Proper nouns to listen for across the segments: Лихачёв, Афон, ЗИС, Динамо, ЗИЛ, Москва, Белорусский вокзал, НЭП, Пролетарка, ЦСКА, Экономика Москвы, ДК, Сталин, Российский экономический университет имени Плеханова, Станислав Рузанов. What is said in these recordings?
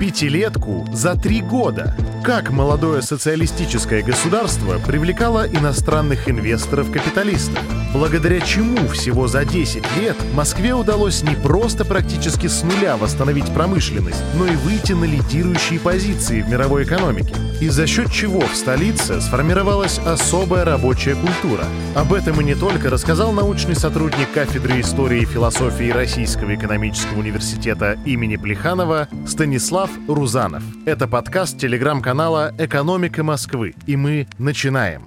Пятилетку за 3 года. Как молодое социалистическое государство привлекало иностранных инвесторов-капиталистов? Благодаря чему всего за 10 лет Москве удалось не просто практически с нуля восстановить промышленность, но и выйти на лидирующие позиции в мировой экономике? И за счет чего в столице сформировалась особая рабочая культура? Об этом и не только рассказал научный сотрудник кафедры истории и философии Российского экономического университета имени Плеханова Станислав Рузанов. Это подкаст телеграм-канала «Экономика Москвы». И мы начинаем.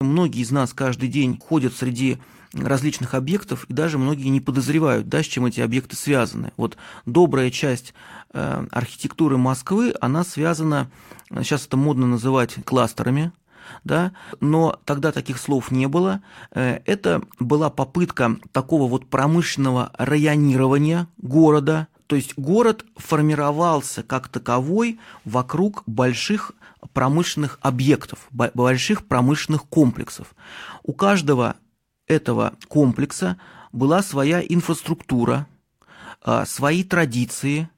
Многие из нас каждый день ходят среди различных объектов, и даже многие не подозревают, да, с чем эти объекты связаны. Вот добрая часть архитектуры Москвы, она связана, сейчас это модно называть кластерами, да, но тогда таких слов не было. Это была попытка такого вот промышленного районирования города, то есть город формировался как таковой вокруг больших промышленных объектов, больших промышленных комплексов. У каждого этого комплекса была своя инфраструктура, свои традиции,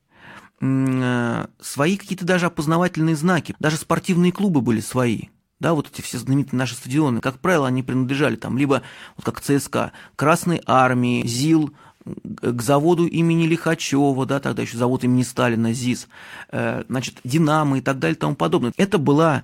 свои какие-то даже опознавательные знаки. Даже спортивные клубы были свои. Да, вот эти все знаменитые наши стадионы, как правило, они принадлежали там либо, вот как ЦСКА, Красной армии, ЗИЛ, к заводу имени Лихачёва, да, тогда еще завод имени Сталина, ЗИС, значит, Динамо и так далее и тому подобное. Это была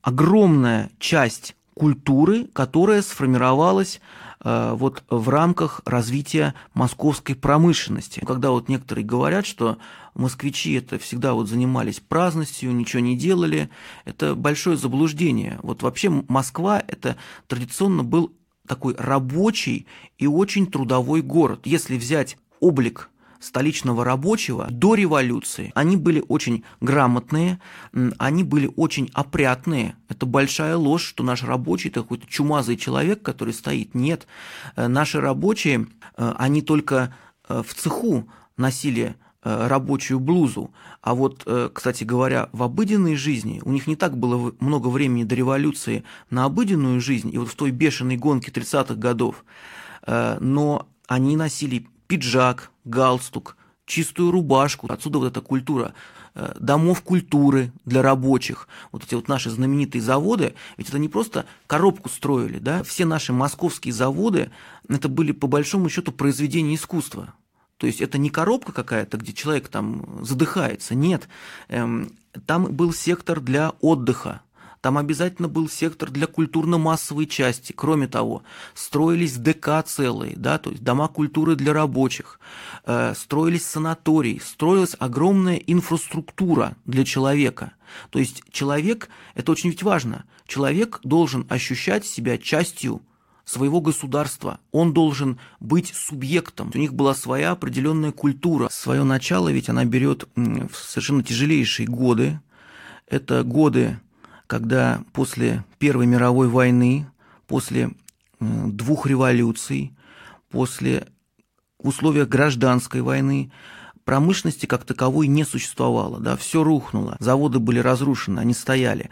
огромная часть культуры, которая сформировалась вот в рамках развития московской промышленности. Когда вот некоторые говорят, что москвичи это всегда вот занимались праздностью, ничего не делали, это большое заблуждение. Вот вообще Москва это традиционно был такой рабочий и очень трудовой город. Если взять облик столичного рабочего до революции, они были очень грамотные, они были очень опрятные. Это большая ложь, что наш рабочий – это какой-то чумазый человек, который стоит. Нет, наши рабочие, они только в цеху носили рабочую блузу. А вот, кстати говоря, в обыденной жизни у них не так было много времени до революции на обыденную жизнь, и вот в той бешеной гонке 30-х годов, но они носили пиджак, галстук, чистую рубашку. Отсюда вот эта культура домов культуры для рабочих. Вот эти вот наши знаменитые заводы, ведь это не просто коробку строили, да? Все наши московские заводы, это были по большому счету произведения искусства. То есть это не коробка какая-то, где человек там задыхается, нет. Там был сектор для отдыха. Там обязательно был сектор для культурно-массовой части. Кроме того, строились ДК целые, да, то есть дома культуры для рабочих, строились санатории, строилась огромная инфраструктура для человека. То есть человек, это очень ведь важно, человек должен ощущать себя частью своего государства, он должен быть субъектом. У них была своя определенная культура. Свое начало ведь она берет в совершенно тяжелейшие годы. Это годы, когда после Первой мировой войны, после 2 революций, после в условиях гражданской войны промышленности как таковой не существовало, да, все рухнуло, заводы были разрушены, они стояли.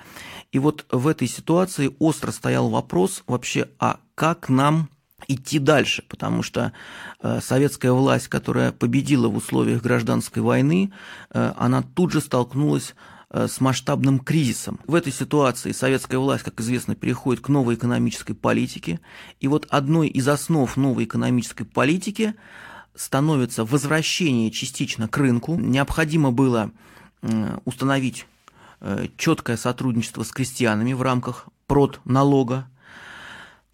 И вот в этой ситуации остро стоял вопрос вообще, а как нам идти дальше, потому что советская власть, которая победила в условиях гражданской войны, она тут же столкнулась с масштабным кризисом. В этой ситуации советская власть, как известно, переходит к новой экономической политике. И вот одной из основ новой экономической политики становится возвращение частично к рынку. Необходимо было установить четкое сотрудничество с крестьянами в рамках продналога.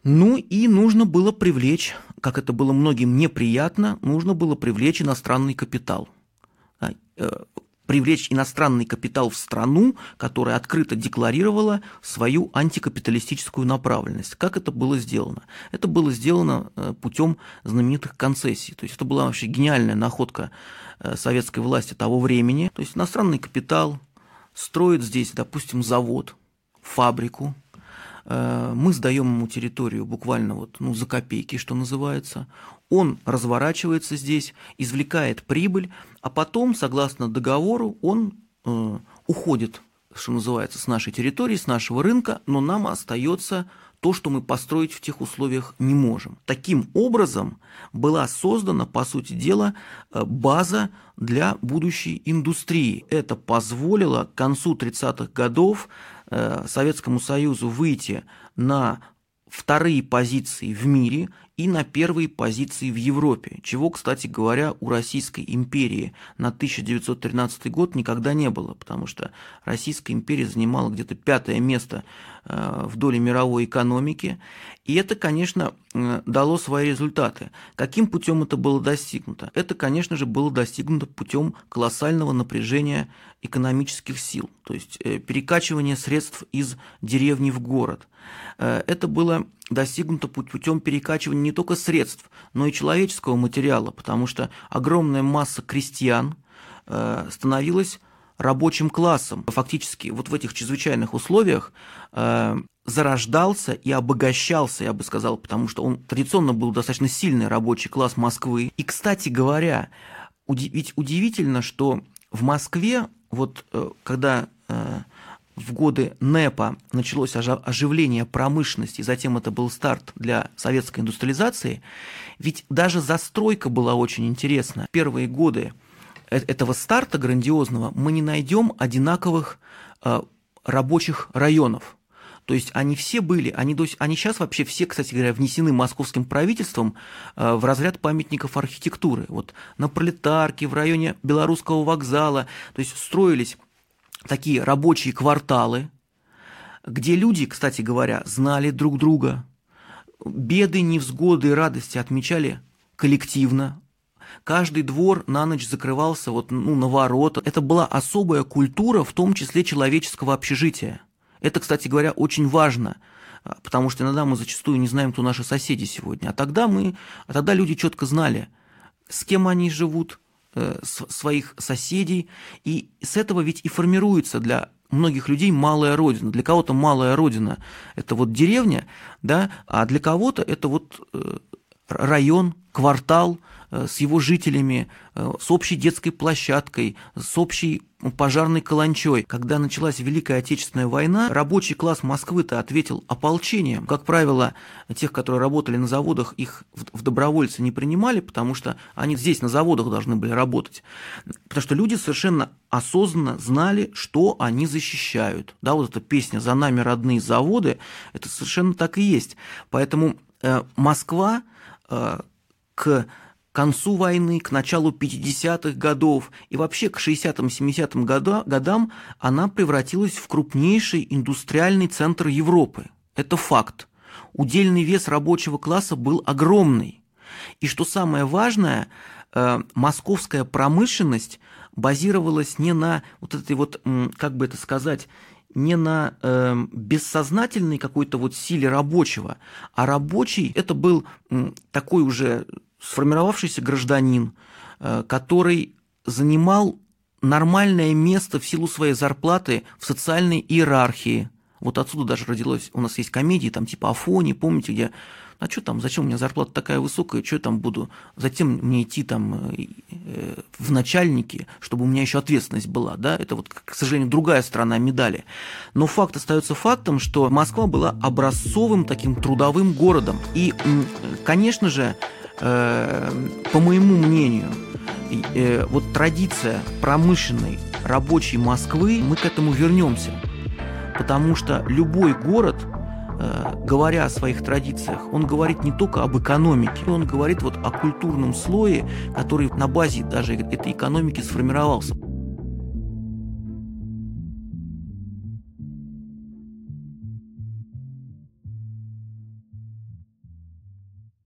Ну и нужно было привлечь, как это было многим неприятно, нужно было привлечь иностранный капитал. Привлечь иностранный капитал в страну, которая открыто декларировала свою антикапиталистическую направленность. Как это было сделано? Это было сделано путем знаменитых концессий. То есть это была вообще гениальная находка советской власти того времени. То есть иностранный капитал строит здесь, допустим, завод, фабрику. Мы сдаем ему территорию буквально вот, ну, за копейки, что называется. Он разворачивается здесь, извлекает прибыль, а потом, согласно договору, он уходит, что называется, с нашей территории, с нашего рынка, но нам остается то, что мы построить в тех условиях не можем. Таким образом была создана, по сути дела, база для будущей индустрии. Это позволило к концу 30-х годов Советскому Союзу выйти на вторые позиции в мире и на первые позиции в Европе, чего, кстати говоря, у Российской империи на 1913 год никогда не было, потому что Российская империя занимала где-то 5-е место в доле мировой экономики, и это, конечно, дало свои результаты. Каким путем это было достигнуто? Это, конечно же, было достигнуто путем колоссального напряжения экономических сил, то есть перекачивания средств из деревни в город. Это было достигнуто путем перекачивания не только средств, но и человеческого материала, потому что огромная масса крестьян становилась рабочим классом. Фактически вот в этих чрезвычайных условиях зарождался и обогащался, я бы сказал, потому что он традиционно был достаточно сильный рабочий класс Москвы. И, кстати говоря, ведь удивительно, что в Москве, вот когда в годы НЭПа началось оживление промышленности, затем это был старт для советской индустриализации, ведь даже застройка была очень интересна. В первые годы этого старта грандиозного мы не найдем одинаковых рабочих районов. То есть они все были, они сейчас вообще все, кстати говоря, внесены московским правительством в разряд памятников архитектуры. Вот на Пролетарке, в районе Белорусского вокзала, то есть строились такие рабочие кварталы, где люди, кстати говоря, знали друг друга, беды, невзгоды и радости отмечали коллективно. Каждый двор на ночь закрывался на ворота. Это была особая культура, в том числе человеческого общежития. Это, кстати говоря, очень важно, потому что иногда мы зачастую не знаем, кто наши соседи сегодня. А тогда люди четко знали, с кем они живут, своих соседей, и с этого ведь и формируется для многих людей малая родина. Для кого-то малая родина – это деревня, да, а для кого-то это район, квартал с его жителями, с общей детской площадкой, с общей пожарной каланчой. Когда началась Великая Отечественная война, рабочий класс Москвы-то ответил ополчением. Как правило, тех, которые работали на заводах, их в добровольцы не принимали, потому что они здесь на заводах должны были работать. Потому что люди совершенно осознанно знали, что они защищают. Да, эта песня «За нами родные заводы» – это совершенно так и есть. Поэтому Москва к концу войны, к началу 50-х годов и вообще к 60-70-м годам она превратилась в крупнейший индустриальный центр Европы. Это факт. Удельный вес рабочего класса был огромный. И что самое важное, московская промышленность базировалась не на не на бессознательной какой-то силе рабочего, а рабочий – это был такой уже сформировавшийся гражданин, который занимал нормальное место в силу своей зарплаты в социальной иерархии. Вот отсюда даже родилось, у нас есть комедии, типа «Афони», помните, где зачем у меня зарплата такая высокая, что я буду, затем мне идти в начальники, чтобы у меня еще ответственность была, да, это к сожалению, другая сторона медали. Но факт остается фактом, что Москва была образцовым таким трудовым городом, и, конечно же, по моему мнению, традиция промышленной рабочей Москвы, мы к этому вернемся, потому что любой город, говоря о своих традициях, он говорит не только об экономике, он говорит о культурном слое, который на базе даже этой экономики сформировался.